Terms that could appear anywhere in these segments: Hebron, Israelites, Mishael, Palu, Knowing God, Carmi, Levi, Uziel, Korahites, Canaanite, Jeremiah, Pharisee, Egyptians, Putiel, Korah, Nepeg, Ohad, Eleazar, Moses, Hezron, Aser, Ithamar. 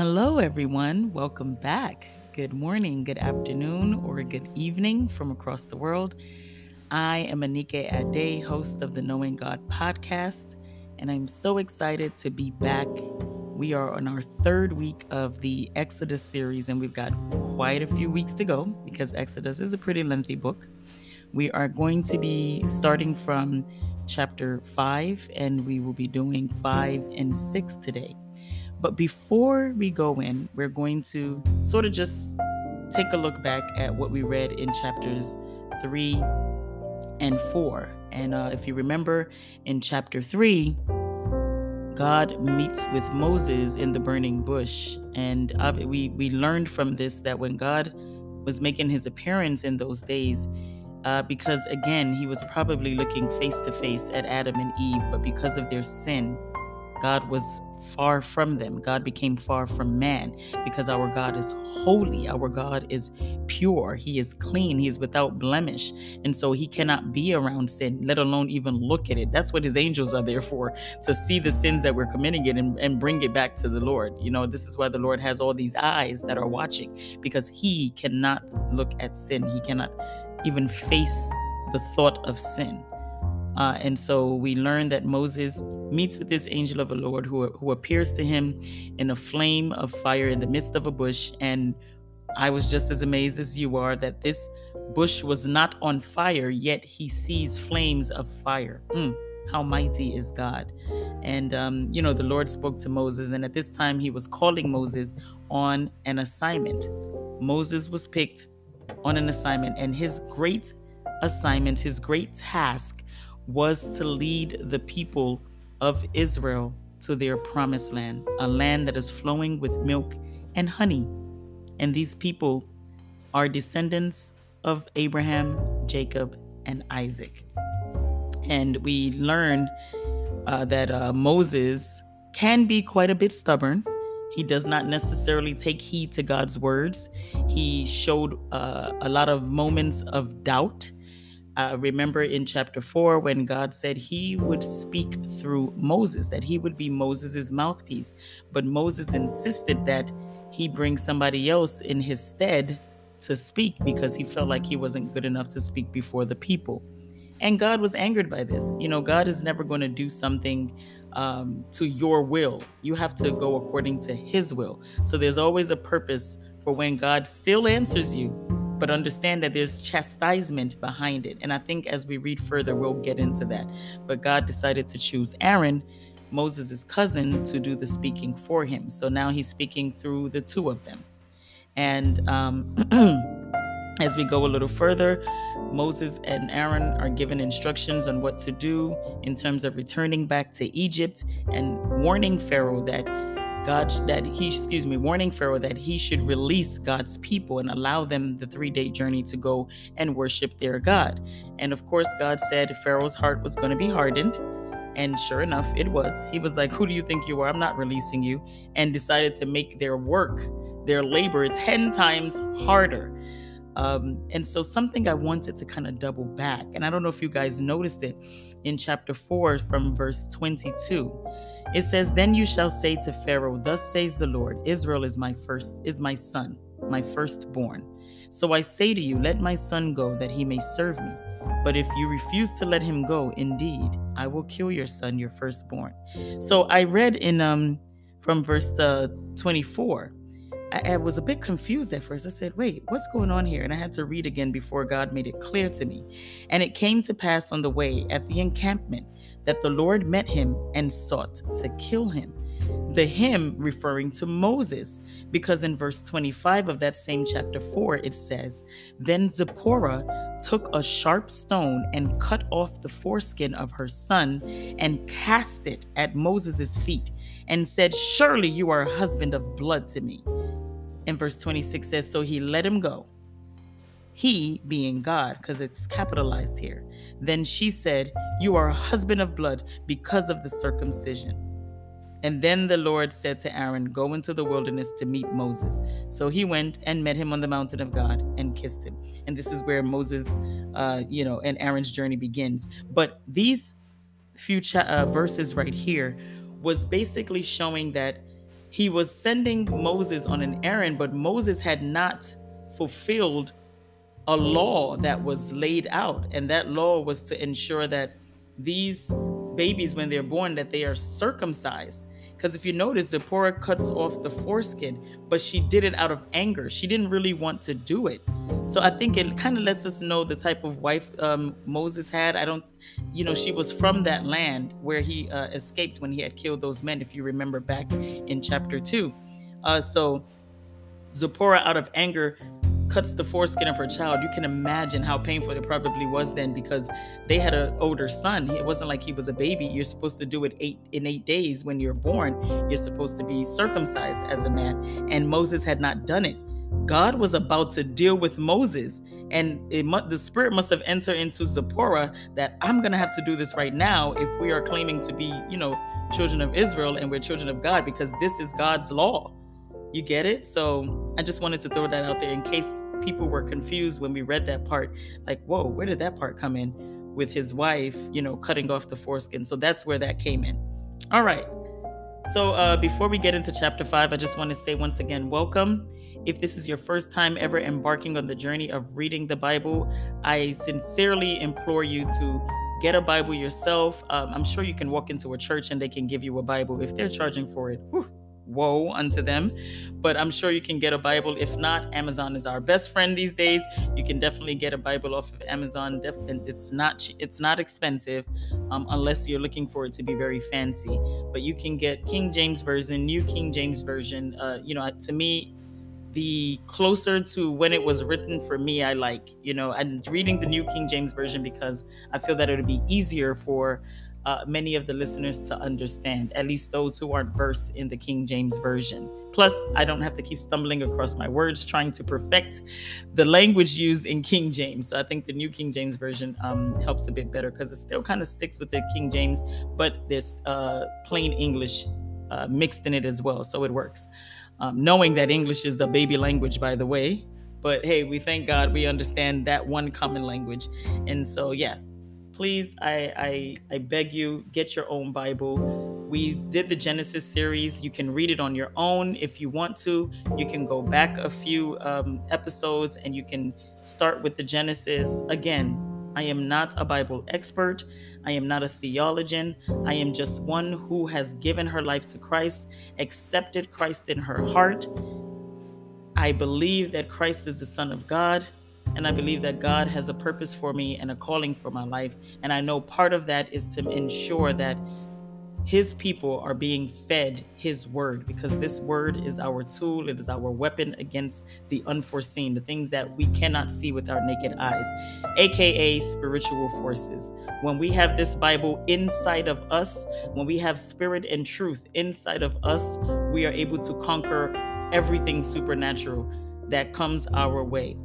Hello, everyone. Welcome back. Good morning, good afternoon, or good evening from across the world. I am Anike Ade, host of the Knowing God podcast, and I'm so excited to be back. We are on our third week of the Exodus series, and we've got quite a few weeks to go because Exodus is a pretty lengthy book. We are going to be starting from chapter 5, and we will be doing 5 and 6 today. But before we go in, we're going to sort of just take a look back at what we read in chapters 3 and 4. And if you remember, in chapter 3, God meets with Moses in the burning bush. And we learned from this that when God was making his appearance in those days, because again, he was probably looking face to face at Adam and Eve, but because of their sin, God was far from them. God became far from man because our God is holy. Our God is pure. He is clean. He is without blemish. And so he cannot be around sin, let alone even look at it. That's what his angels are there for, to see the sins that we're committing it and bring it back to the Lord. You know, this is why the Lord has all these eyes that are watching, because he cannot look at sin. He cannot even face the thought of sin. And so we learn that Moses meets with this angel of the Lord who appears to him in a flame of fire in the midst of a bush. And I was just as amazed as you are that this bush was not on fire, yet he sees flames of fire. How mighty is God. And, you know, the Lord spoke to Moses, and at this time he was calling Moses on an assignment. Moses was picked on an assignment, and his great assignment, his great task, was to lead the people of Israel to their promised land, a land that is flowing with milk and honey. And these people are descendants of Abraham, Jacob, and Isaac. And we learn that Moses can be quite a bit stubborn. He does not necessarily take heed to God's words. He showed a lot of moments of doubt. Remember in chapter 4 when God said he would speak through Moses, that he would be Moses' mouthpiece. But Moses insisted that he bring somebody else in his stead to speak because he felt like he wasn't good enough to speak before the people. And God was angered by this. You know, God is never going to do something to your will. You have to go according to his will. So there's always a purpose for when God still answers you. But understand that there's chastisement behind it. And I think as we read further, we'll get into that. But God decided to choose Aaron, Moses' cousin, to do the speaking for him. So now he's speaking through the two of them. And as we go a little further, Moses and Aaron are given instructions on what to do in terms of returning back to Egypt and warning Pharaoh that he should release God's people and allow them the 3-day journey to go and worship their God. And of course, God said Pharaoh's heart was going to be hardened. And sure enough, it was. He was like, who do you think you are? I'm not releasing you. And decided to make their work, their labor, 10 times harder. And so something I wanted to kind of double back. And I don't know if you guys noticed it in chapter 4 from verse 22. It says, then you shall say to Pharaoh, thus says the Lord, Israel is my son, my firstborn. So I say to you, let my son go that he may serve me. But if you refuse to let him go, indeed, I will kill your son, your firstborn. So I read in from verse 24. I was a bit confused at first. I said, wait, what's going on here? And I had to read again before God made it clear to me. And it came to pass on the way at the encampment that the Lord met him and sought to kill him. The him referring to Moses, because in verse 25 of that same chapter 4, it says, then Zipporah took a sharp stone and cut off the foreskin of her son and cast it at Moses' feet and said, surely you are a husband of blood to me. And verse 26 says, so he let him go, he being God, because it's capitalized here. Then she said, you are a husband of blood because of the circumcision. And then the Lord said to Aaron, go into the wilderness to meet Moses. So he went and met him on the mountain of God and kissed him. And this is where Moses, and Aaron's journey begins. But these few verses right here was basically showing that He was sending Moses on an errand, but Moses had not fulfilled a law that was laid out. And that law was to ensure that these babies, when they're born, that they are circumcised. Because if you notice, Zipporah cuts off the foreskin, but she did it out of anger. She didn't really want to do it. So I think it kind of lets us know the type of wife Moses had. She was from that land where he escaped when he had killed those men, if you remember back in chapter 2. So Zipporah, out of anger, cuts the foreskin of her child. You can imagine how painful it probably was then, because they had an older son. It wasn't like he was a baby. You're supposed to do it in 8 days when you're born. You're supposed to be circumcised as a man. And Moses had not done it. God was about to deal with Moses, and the spirit must have entered into Zipporah that I'm going to have to do this right now if we are claiming to be, children of Israel and we're children of God, because this is God's law. You get it? So I just wanted to throw that out there in case people were confused when we read that part. Like, whoa, where did that part come in with his wife, cutting off the foreskin? So that's where that came in. All right. So before we get into chapter 5, I just want to say once again, welcome. If this is your first time ever embarking on the journey of reading the Bible, I sincerely implore you to get a Bible yourself. I'm sure you can walk into a church and they can give you a Bible if they're charging for it. Whew. Woe unto them. But I'm sure you can get a Bible. If not, Amazon is our best friend these days. You can definitely get a Bible off of Amazon. It's not expensive, unless you're looking for it to be very fancy. But you can get King James Version, New King James Version. To me, the closer to when it was written for me, I like. I'm reading the New King James Version because I feel that it would be easier for many of the listeners to understand, at least those who aren't versed in the King James Version. Plus, I don't have to keep stumbling across my words trying to perfect the language used in King James. So I think the New King James Version helps a bit better, because it still kind of sticks with the King James, but there's plain English mixed in it as well. So it works. Knowing that English is a baby language, by the way. But hey, we thank God we understand that one common language. And so, yeah. Please, I beg you, get your own Bible. We did the Genesis series. You can read it on your own if you want to. You can go back a few episodes and you can start with the Genesis. Again, I am not a Bible expert. I am not a theologian. I am just one who has given her life to Christ, accepted Christ in her heart. I believe that Christ is the Son of God. And I believe that God has a purpose for me and a calling for my life. And I know part of that is to ensure that his people are being fed his word, because this word is our tool. It is our weapon against the unforeseen, the things that we cannot see with our naked eyes, AKA spiritual forces. When we have this Bible inside of us, when we have spirit and truth inside of us, we are able to conquer everything supernatural that comes our way.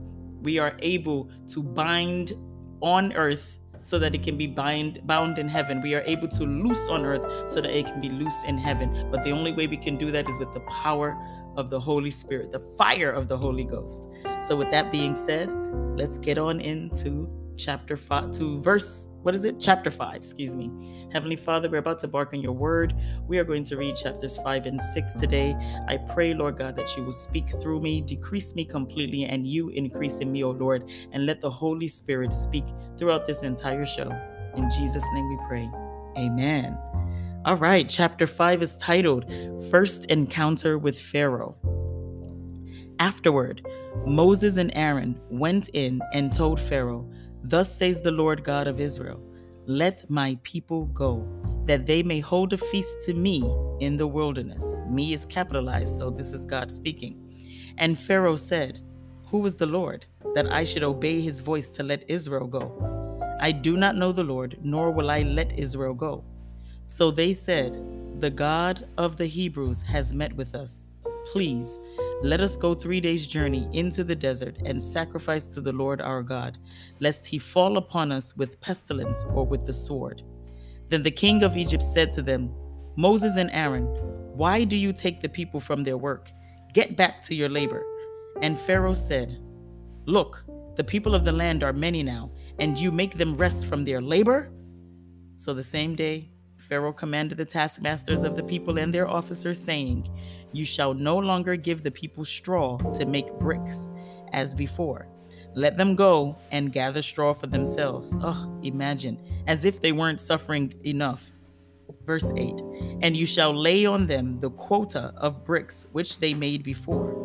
We are able to bind on earth so that it can be bound in heaven. We are able to loose on earth so that it can be loose in heaven. But the only way we can do that is with the power of the Holy Spirit, the fire of the Holy Ghost. So with that being said, let's get on into chapter 5 to verse, Chapter 5, excuse me. Heavenly Father, we're about to embark on your word. We are going to read chapters 5 and 6 today. I pray, Lord God, that you will speak through me, decrease me completely, and you increase in me, O Lord, and let the Holy Spirit speak throughout this entire show. In Jesus' name we pray. Amen. All right, chapter 5 is titled, First Encounter with Pharaoh. Afterward, Moses and Aaron went in and told Pharaoh, Thus says the Lord God of Israel, let my people go, that they may hold a feast to me in the wilderness. Me is capitalized, so this is God speaking. And Pharaoh said, Who is the Lord, that I should obey his voice to let Israel go? I do not know the Lord, nor will I let Israel go. So they said, The God of the Hebrews has met with us. Please, let us go 3 days' journey into the desert and sacrifice to the Lord our God, lest he fall upon us with pestilence or with the sword. Then the king of Egypt said to them, Moses and Aaron, why do you take the people from their work? Get back to your labor. And Pharaoh said, Look, the people of the land are many now, and you make them rest from their labor? So the same day, Pharaoh commanded the taskmasters of the people and their officers, saying, "You shall no longer give the people straw to make bricks as before. Let them go and gather straw for themselves." Oh, imagine, as if they weren't suffering enough. Verse 8, "And you shall lay on them the quota of bricks which they made before.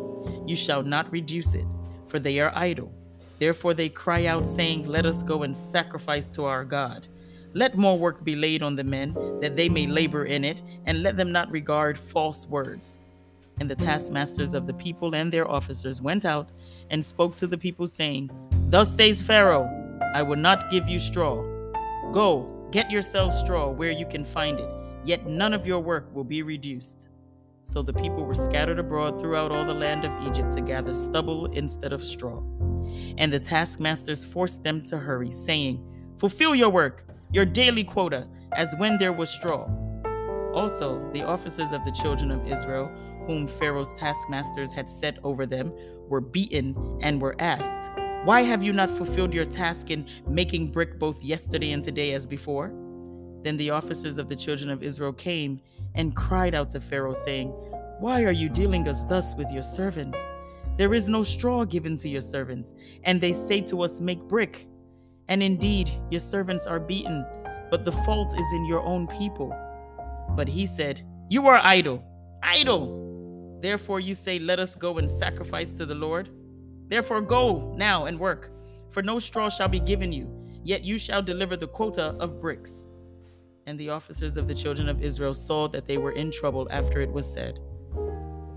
You shall not reduce it, for they are idle. Therefore they cry out, saying, 'Let us go and sacrifice to our God.' Let more work be laid on the men, that they may labor in it, and let them not regard false words." And the taskmasters of the people and their officers went out and spoke to the people, saying, "Thus says Pharaoh, I will not give you straw. Go, get yourselves straw where you can find it, yet none of your work will be reduced." So the people were scattered abroad throughout all the land of Egypt to gather stubble instead of straw. And the taskmasters forced them to hurry, saying, "Fulfill your work, your daily quota, as when there was straw." Also, the officers of the children of Israel, whom Pharaoh's taskmasters had set over them, were beaten and were asked, "Why have you not fulfilled your task in making brick both yesterday and today as before?" Then the officers of the children of Israel came and cried out to Pharaoh, saying, "Why are you dealing us thus with your servants? There is no straw given to your servants, and they say to us, 'Make brick.' And indeed, your servants are beaten, but the fault is in your own people." But he said, "You are idle. Therefore you say, 'Let us go and sacrifice to the Lord.' Therefore go now and work, for no straw shall be given you, yet you shall deliver the quota of bricks." And the officers of the children of Israel saw that they were in trouble after it was said,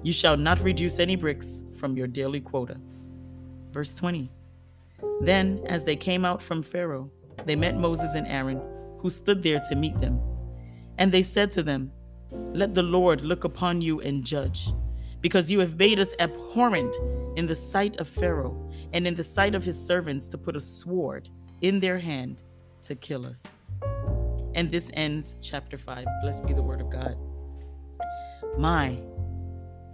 "You shall not reduce any bricks from your daily quota." Verse 20. Then, as they came out from Pharaoh, they met Moses and Aaron, who stood there to meet them. And they said to them, "Let the Lord look upon you and judge, because you have made us abhorrent in the sight of Pharaoh and in the sight of his servants, to put a sword in their hand to kill us." And this ends chapter 5. Blessed be the word of God. My,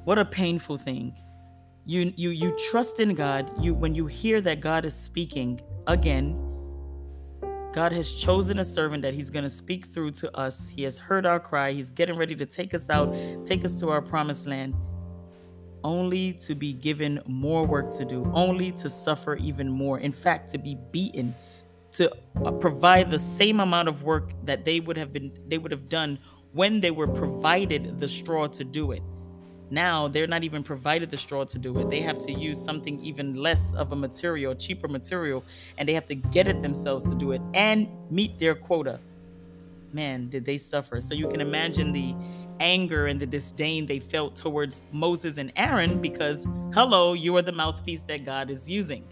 what a painful thing. You trust in God. When you hear that God is speaking again, God has chosen a servant that he's going to speak through to us. He has heard our cry. He's getting ready to take us out, take us to our promised land, only to be given more work to do, only to suffer even more. In fact, to be beaten, to provide the same amount of work that they would have done when they were provided the straw to do it. Now, they're not even provided the straw to do it. They have to use something even less of a material, cheaper material, and they have to get it themselves to do it and meet their quota. Man, did they suffer. So you can imagine the anger and the disdain they felt towards Moses and Aaron, because, hello, you are the mouthpiece that God is using.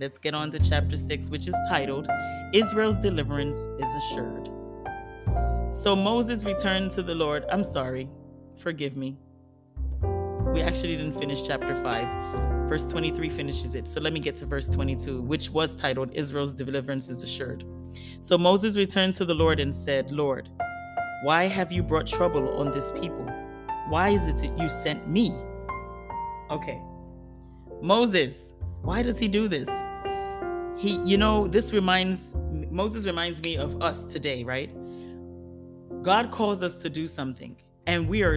Let's get on to chapter 6, which is titled, "Israel's Deliverance is Assured." So Moses returned to the Lord. I'm sorry, forgive me. We actually didn't finish chapter 5. Verse 23 finishes it. So let me get to verse 22, which was titled, "Israel's Deliverance is Assured." So Moses returned to the Lord and said, "Lord, why have you brought trouble on this people? Why is it that you sent me?" Okay. Moses, why does he do this? Moses reminds me of us today, right? God calls us to do something, and we are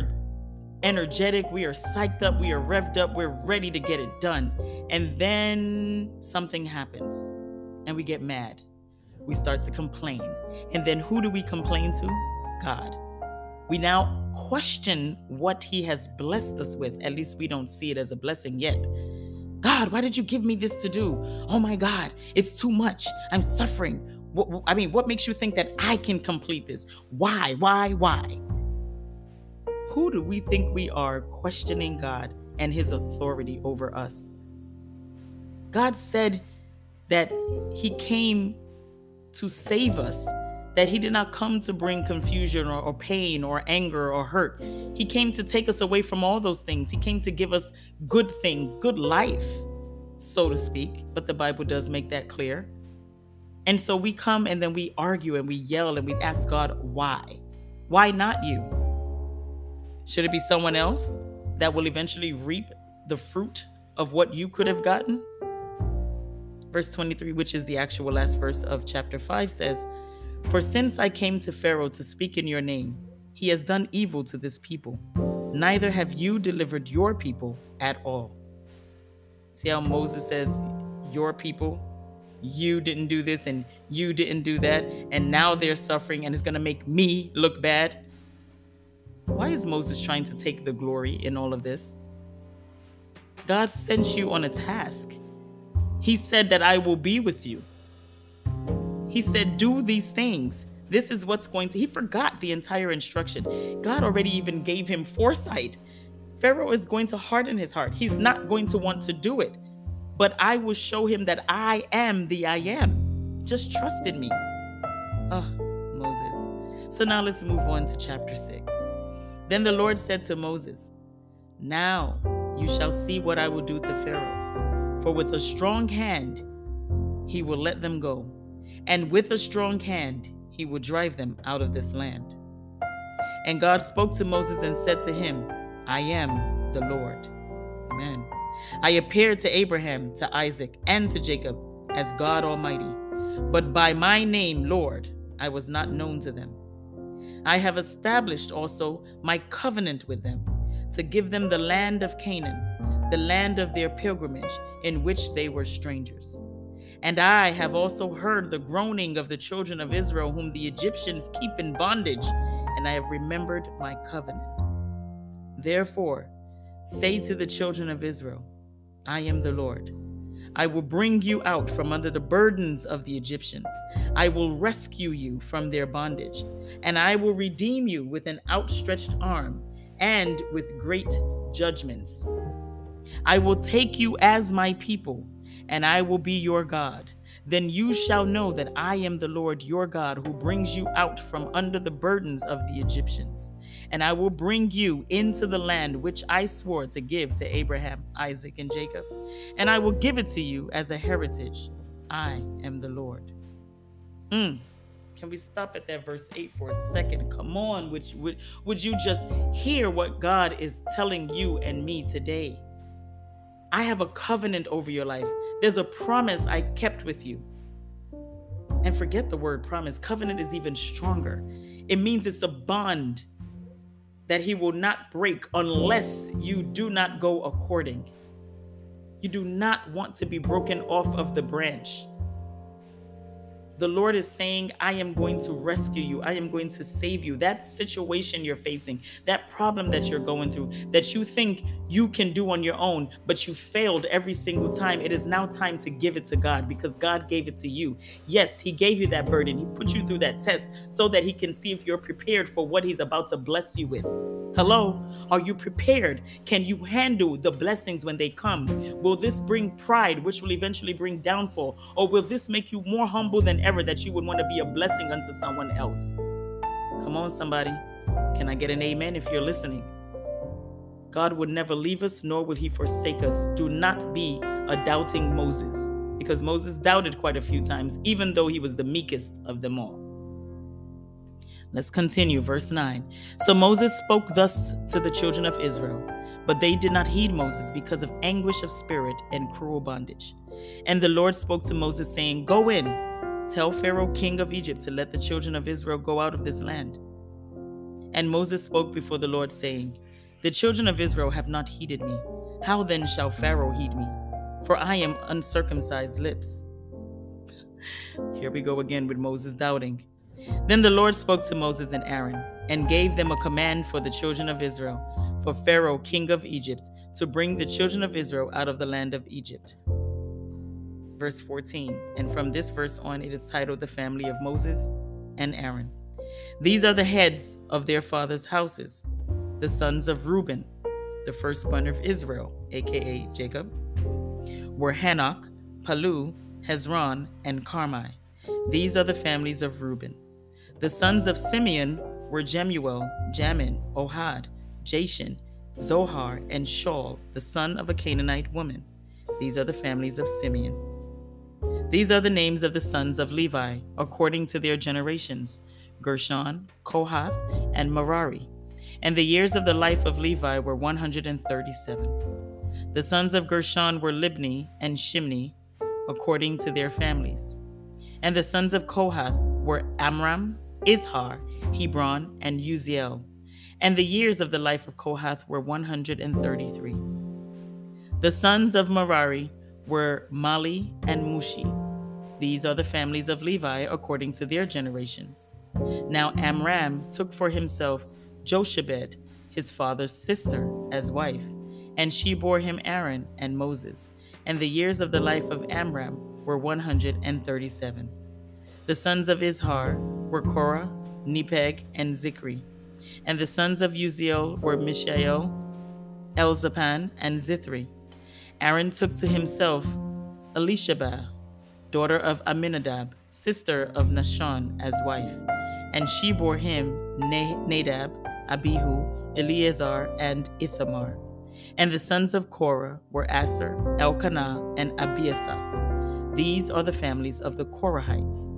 energetic, we are psyched up, we are revved up, we're ready to get it done. And then something happens and we get mad. We start to complain. And then who do we complain to? God. We now question what he has blessed us with. At least we don't see it as a blessing yet. God, why did you give me this to do? Oh my God, it's too much. I'm suffering. What makes you think that I can complete this? Why? Who do we think we are, questioning God and his authority over us? God said that he came to save us, that he did not come to bring confusion or pain or anger or hurt. He came to take us away from all those things. He came to give us good things, good life, so to speak. But the Bible does make that clear. And so we come and then we argue and we yell and we ask God, why? Why not you? Should it be someone else that will eventually reap the fruit of what you could have gotten? Verse 23, which is the actual last verse of chapter 5, says, For since I came to Pharaoh to speak in your name, he has done evil to this people. Neither have you delivered your people at all. See how Moses says, your people, you didn't do this and you didn't do that, and now they're suffering and it's going to make me look bad. Why is Moses trying to take the glory in all of this? God sent you on a task. He said that I will be with you. He said, do these things. This is what's going to... He forgot the entire instruction. God already even gave him foresight. Pharaoh is going to harden his heart. He's not going to want to do it. But I will show him that I am the I am. Just trust in me. Oh, Moses. So now let's move on to chapter 6. Then the Lord said to Moses, now you shall see what I will do to Pharaoh. For with a strong hand, he will let them go. And with a strong hand, he will drive them out of this land. And God spoke to Moses and said to him, I am the Lord. Amen. I appeared to Abraham, to Isaac, and to Jacob as God Almighty. But by my name, Lord, I was not known to them. I have established also my covenant with them to give them the land of Canaan, the land of their pilgrimage, in which they were strangers. And I have also heard the groaning of the children of Israel, whom the Egyptians keep in bondage, and I have remembered my covenant. Therefore, say to the children of Israel, I am the Lord. I will bring you out from under the burdens of the Egyptians. I will rescue you from their bondage, and I will redeem you with an outstretched arm and with great judgments. I will take you as my people, and I will be your God. Then you shall know that I am the Lord your God, who brings you out from under the burdens of the Egyptians. And I will bring you into the land which I swore to give to Abraham, Isaac, and Jacob. And I will give it to you as a heritage. I am the Lord. Can we stop at that verse 8 for a second? Come on, would you just hear what God is telling you and me today? I have a covenant over your life. There's a promise I kept with you. And forget the word promise. Covenant is even stronger. It means it's a bond that he will not break unless you do not go according. You do not want to be broken off of the branch. The Lord is saying, I am going to rescue you. I am going to save you. That situation you're facing, that problem that you're going through, that you think you can do on your own, but you failed every single time. It is now time to give it to God, because God gave it to you. Yes, he gave you that burden. He put you through that test so that he can see if you're prepared for what he's about to bless you with. Hello? Are you prepared? Can you handle the blessings when they come? Will this bring pride, which will eventually bring downfall? Or will this make you more humble than ever, that you would want to be a blessing unto someone else? Come on, somebody. Can I get an amen if you're listening? God would never leave us, nor will he forsake us. Do not be a doubting Moses, because Moses doubted quite a few times, even though he was the meekest of them all. Let's continue, verse 9. So Moses spoke thus to the children of Israel, but they did not heed Moses because of anguish of spirit and cruel bondage. And the Lord spoke to Moses, saying, go in, tell Pharaoh, king of Egypt, to let the children of Israel go out of this land. And Moses spoke before the Lord, saying, the children of Israel have not heeded me. How then shall Pharaoh heed me? For I am uncircumcised lips. Here we go again with Moses doubting. Then the Lord spoke to Moses and Aaron, and gave them a command for the children of Israel, for Pharaoh, king of Egypt, to bring the children of Israel out of the land of Egypt. Verse 14, and from this verse on, it is titled The Family of Moses and Aaron. These are the heads of their fathers' houses, the sons of Reuben, the firstborn of Israel, aka Jacob, were Hanok, Palu, Hezron, and Carmi. These are the families of Reuben. The sons of Simeon were Jemuel, Jamin, Ohad, Jashin, Zohar, and Shaul, the son of a Canaanite woman. These are the families of Simeon. These are the names of the sons of Levi, according to their generations, Gershon, Kohath, and Merari. And the years of the life of Levi were 137. The sons of Gershon were Libni and Shimni, according to their families. And the sons of Kohath were Amram, Izhar, Hebron, and Uziel. And the years of the life of Kohath were 133. The sons of Merari were Mali and Mushi. These are the families of Levi according to their generations. Now Amram took for himself Jochebed, his father's sister, as wife, and she bore him Aaron and Moses. And the years of the life of Amram were 137. The sons of Izhar were Korah, Nepeg, and Zikri. And the sons of Uziel were Mishael, Elzapan, and Zithri. Aaron took to himself Elisheba, daughter of Aminadab, sister of Nashon, as wife, and she bore him Nadab, Abihu, Eleazar, and Ithamar. And the sons of Korah were Aser, Elkanah, and Abiasaph. These are the families of the Korahites.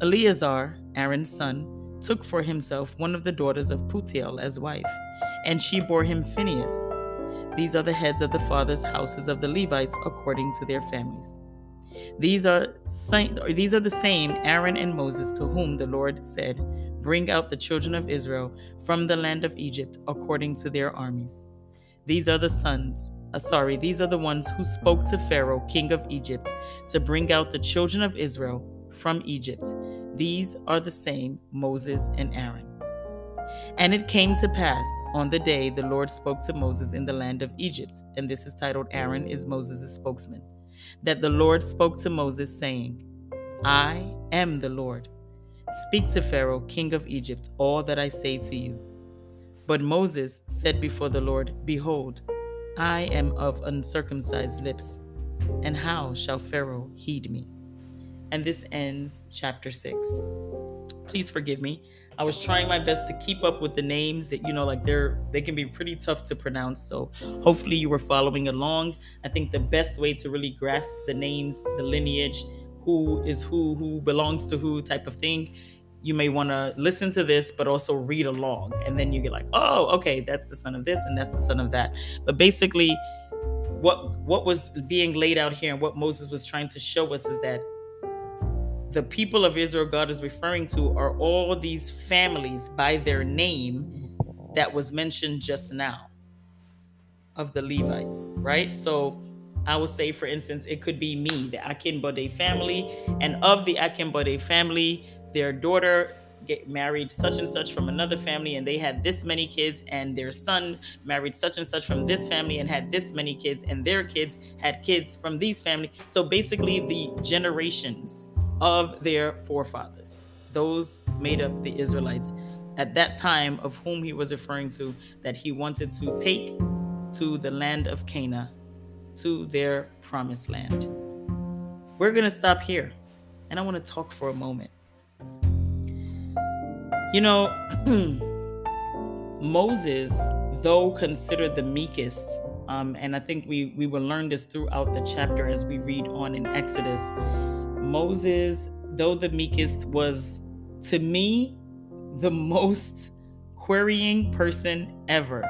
Eleazar, Aaron's son, took for himself one of the daughters of Putiel as wife, and she bore him Phinehas. These are the heads of the fathers' houses of the Levites according to their families. These are the same Aaron and Moses to whom the Lord said, "Bring out the children of Israel from the land of Egypt according to their armies." These are the ones who spoke to Pharaoh, king of Egypt, to bring out the children of Israel from Egypt. These are the same Moses and Aaron. And it came to pass on the day the Lord spoke to Moses in the land of Egypt, and this is titled Aaron is Moses' Spokesman, that the Lord spoke to Moses, saying, "I am the Lord. Speak to Pharaoh, king of Egypt, all that I say to you." But Moses said before the Lord, "Behold, I am of uncircumcised lips, and how shall Pharaoh heed me?" And this ends chapter 6. Please forgive me. I was trying my best to keep up with the names that, they can be pretty tough to pronounce. So hopefully you were following along. I think the best way to really grasp the names, the lineage, who is who belongs to who type of thing, you may want to listen to this, but also read along. And then you get like, oh, okay, that's the son of this and that's the son of that. But basically what was being laid out here and what Moses was trying to show us is that the people of Israel God is referring to are all these families by their name that was mentioned just now of the Levites, right? So I would say, for instance, it could be me, the Akinbode family, and of the Akinbode family, their daughter married such and such from another family, and they had this many kids, and their son married such and such from this family and had this many kids, and their kids had kids from these families. So basically the generations of their forefathers. Those made up the Israelites at that time, of whom he was referring to, that he wanted to take to the land of Canaan, to their promised land. We're going to stop here, and I want to talk for a moment. Moses, though considered the meekest, and I think we will learn this throughout the chapter as we read on in Exodus, Moses, though the meekest, was, to me, the most querying person ever.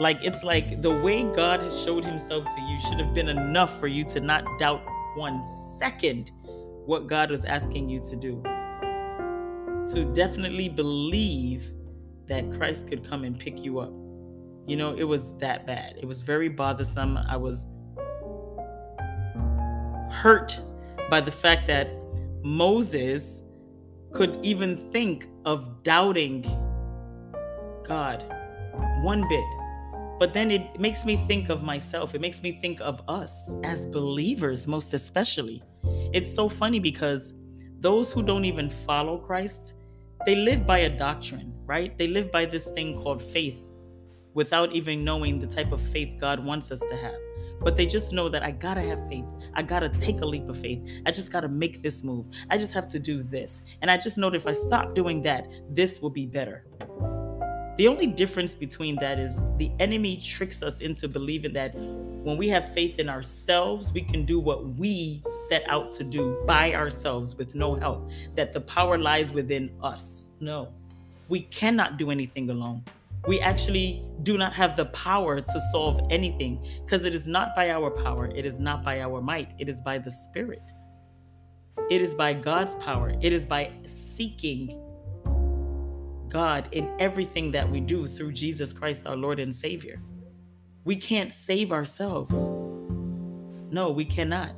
It's like the way God has showed himself to you should have been enough for you to not doubt 1 second what God was asking you to do. To definitely believe that Christ could come and pick you up. It was that bad. It was very bothersome. I was hurt by the fact that Moses could even think of doubting God one bit. But then it makes me think of myself. It makes me think of us as believers, most especially. It's so funny because those who don't even follow Christ, they live by a doctrine, right? They live by this thing called faith without even knowing the type of faith God wants us to have. But they just know that I gotta have faith. I gotta take a leap of faith. I just gotta make this move. I just have to do this. And I just know that if I stop doing that, this will be better. The only difference between that is the enemy tricks us into believing that when we have faith in ourselves, we can do what we set out to do by ourselves with no help, that the power lies within us. No, we cannot do anything alone. We actually do not have the power to solve anything because it is not by our power. It is not by our might. It is by the Spirit. It is by God's power. It is by seeking God in everything that we do through Jesus Christ, our Lord and Savior. We can't save ourselves. No, we cannot.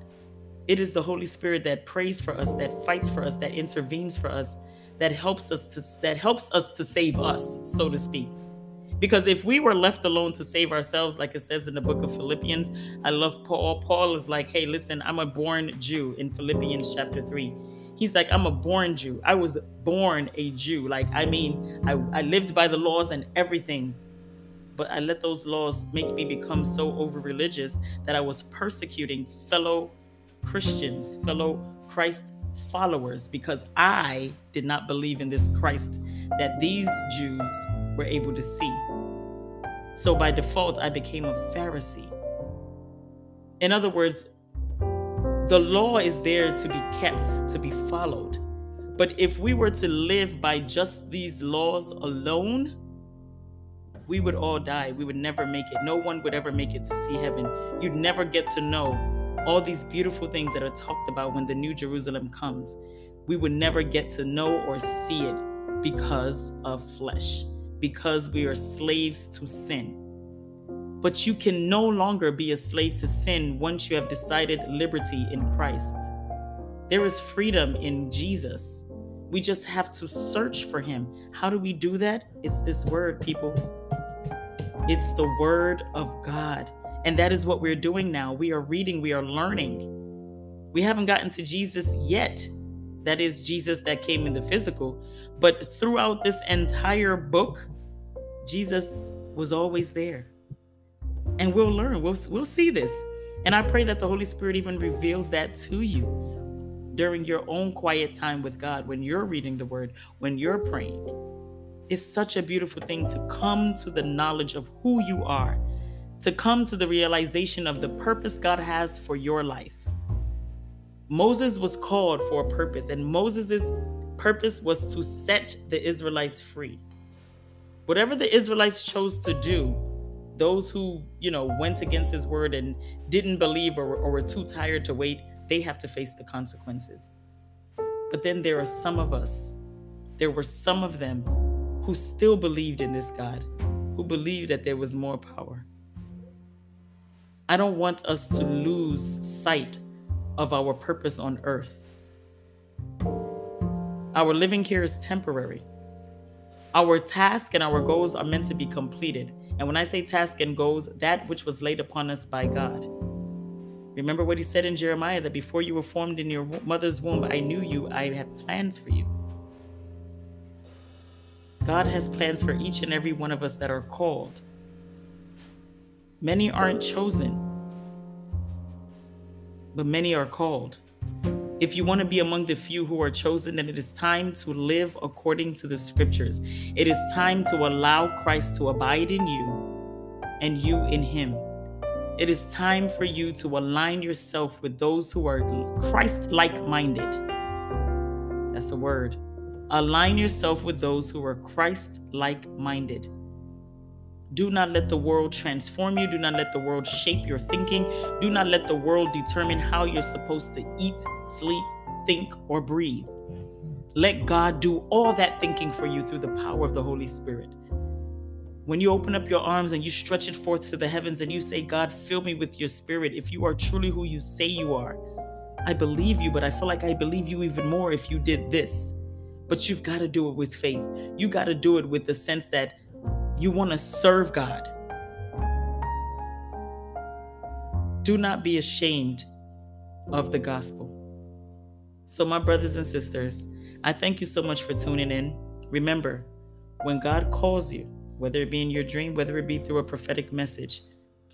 It is the Holy Spirit that prays for us, that fights for us, that intervenes for us, that helps us to save us, so to speak. Because if we were left alone to save ourselves, like it says in the book of Philippians, I love Paul. Paul is like, hey, listen, I'm a born Jew in Philippians chapter 3. He's like, I'm a born Jew. I was born a Jew. Like, I mean, I lived by the laws and everything. But I let those laws make me become so over-religious that I was persecuting fellow Christians, fellow Christ followers, because I did not believe in this Christ that these Jews were able to see. So by default, I became a Pharisee. In other words, the law is there to be kept, to be followed. But if we were to live by just these laws alone, we would all die. We would never make it. No one would ever make it to see heaven. You'd never get to know all these beautiful things that are talked about when the New Jerusalem comes. We would never get to know or see it because of flesh, because we are slaves to sin. But you can no longer be a slave to sin once you have decided liberty in Christ. There is freedom in Jesus. We just have to search for him. How do we do that? It's this word, people. It's the word of God. And that is what we're doing now. We are reading, we are learning. We haven't gotten to Jesus yet. That is Jesus that came in the physical. But throughout this entire book, Jesus was always there. And we'll learn, we'll see this. And I pray that the Holy Spirit even reveals that to you during your own quiet time with God, when you're reading the word, when you're praying. It's such a beautiful thing to come to the knowledge of who you are, to come to the realization of the purpose God has for your life. Moses was called for a purpose, and Moses' purpose was to set the Israelites free. Whatever the Israelites chose to do, those who, went against his word and didn't believe or were too tired to wait, they have to face the consequences. But then there are some of us, there were some of them who still believed in this God, who believed that there was more power. I don't want us to lose sight of our purpose on earth. Our living here is temporary. Our task and our goals are meant to be completed. And when I say task and goals, that which was laid upon us by God. Remember what he said in Jeremiah, that before you were formed in your mother's womb, I knew you, I have plans for you. God has plans for each and every one of us that are called. Many aren't chosen, but many are called. If you want to be among the few who are chosen, then it is time to live according to the scriptures. It is time to allow Christ to abide in you and you in him. It is time for you to align yourself with those who are Christ-like-minded. That's a word. Align yourself with those who are Christ-like-minded. Do not let the world transform you. Do not let the world shape your thinking. Do not let the world determine how you're supposed to eat, sleep, think, or breathe. Let God do all that thinking for you through the power of the Holy Spirit. When you open up your arms and you stretch it forth to the heavens and you say, God, fill me with your spirit. If you are truly who you say you are, I believe you, but I feel like I believe you even more if you did this. But you've got to do it with faith. You got to do it with the sense that you want to serve God. Do not be ashamed of the gospel. So my brothers and sisters, I thank you so much for tuning in. Remember, when God calls you, whether it be in your dream, whether it be through a prophetic message,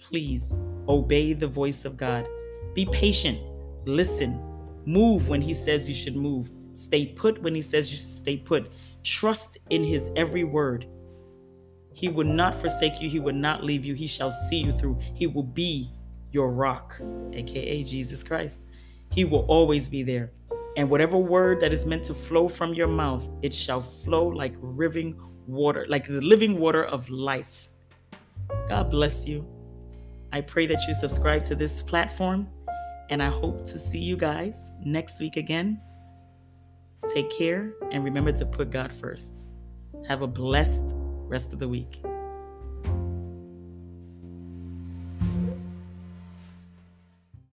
please obey the voice of God. Be patient, listen, move when he says you should move. Stay put when he says you should stay put. Trust in his every word. He will not forsake you. He will not leave you. He shall see you through. He will be your rock, aka Jesus Christ. He will always be there. And whatever word that is meant to flow from your mouth, it shall flow like living water, like the living water of life. God bless you. I pray that you subscribe to this platform And I hope to see you guys next week again. Take care and remember to put God first. Have a blessed rest of the week.